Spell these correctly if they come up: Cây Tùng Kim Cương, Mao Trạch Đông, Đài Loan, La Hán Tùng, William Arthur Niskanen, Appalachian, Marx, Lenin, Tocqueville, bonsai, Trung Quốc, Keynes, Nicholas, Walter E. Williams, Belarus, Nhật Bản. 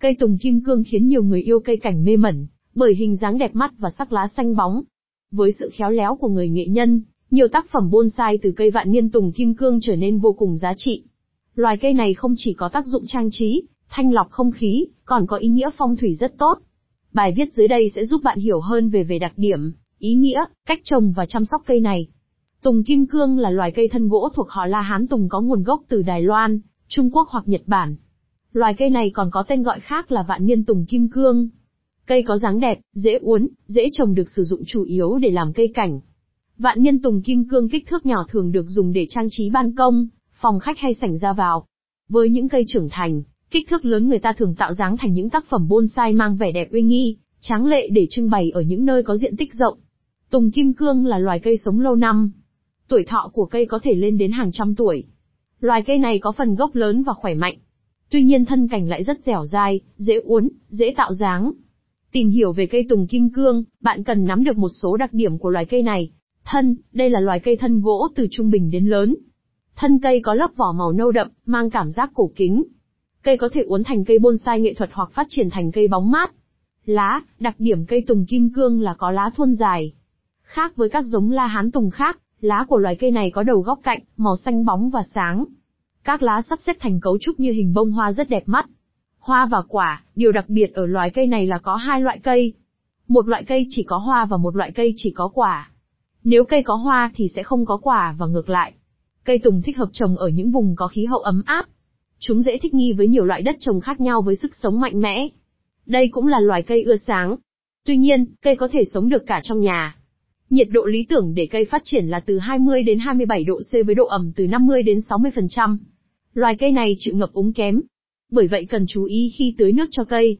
Cây tùng kim cương khiến nhiều người yêu cây cảnh mê mẩn, bởi hình dáng đẹp mắt và sắc lá xanh bóng. Với sự khéo léo của người nghệ nhân, nhiều tác phẩm bonsai từ cây vạn niên tùng kim cương trở nên vô cùng giá trị. Loài cây này không chỉ có tác dụng trang trí, thanh lọc không khí, còn có ý nghĩa phong thủy rất tốt. Bài viết dưới đây sẽ giúp bạn hiểu hơn về đặc điểm, ý nghĩa, cách trồng và chăm sóc cây này. Tùng kim cương là loài cây thân gỗ thuộc họ La Hán Tùng, có nguồn gốc từ Đài Loan, Trung Quốc hoặc Nhật Bản. Loài cây này còn có tên gọi khác là vạn niên tùng kim cương. Cây có dáng đẹp, dễ uốn, dễ trồng, được sử dụng chủ yếu để làm cây cảnh. Vạn niên tùng kim cương kích thước nhỏ thường được dùng để trang trí ban công, phòng khách hay sảnh ra vào. Với những cây trưởng thành, kích thước lớn, người ta thường tạo dáng thành những tác phẩm bonsai mang vẻ đẹp uy nghi, tráng lệ để trưng bày ở những nơi có diện tích rộng. Tùng kim cương là loài cây sống lâu năm. Tuổi thọ của cây có thể lên đến hàng trăm tuổi. Loài cây này có phần gốc lớn và khỏe mạnh. Tuy nhiên thân cành lại rất dẻo dai, dễ uốn, dễ tạo dáng. Tìm hiểu về cây tùng kim cương, bạn cần nắm được một số đặc điểm của loài cây này. Thân, đây là loài cây thân gỗ từ trung bình đến lớn. Thân cây có lớp vỏ màu nâu đậm, mang cảm giác cổ kính. Cây có thể uốn thành cây bonsai nghệ thuật hoặc phát triển thành cây bóng mát. Lá, đặc điểm cây tùng kim cương là có lá thuôn dài. Khác với các giống La Hán Tùng khác, lá của loài cây này có đầu góc cạnh, màu xanh bóng và sáng. Các lá sắp xếp thành cấu trúc như hình bông hoa rất đẹp mắt. Hoa và quả, điều đặc biệt ở loài cây này là có hai loại cây. Một loại cây chỉ có hoa và một loại cây chỉ có quả. Nếu cây có hoa thì sẽ không có quả và ngược lại. Cây tùng thích hợp trồng ở những vùng có khí hậu ấm áp. Chúng dễ thích nghi với nhiều loại đất trồng khác nhau với sức sống mạnh mẽ. Đây cũng là loài cây ưa sáng. Tuy nhiên, cây có thể sống được cả trong nhà. Nhiệt độ lý tưởng để cây phát triển là từ 20 đến 27 độ C với độ ẩm từ 50 đến 60%. Loài cây này chịu ngập úng kém. Bởi vậy cần chú ý khi tưới nước cho cây.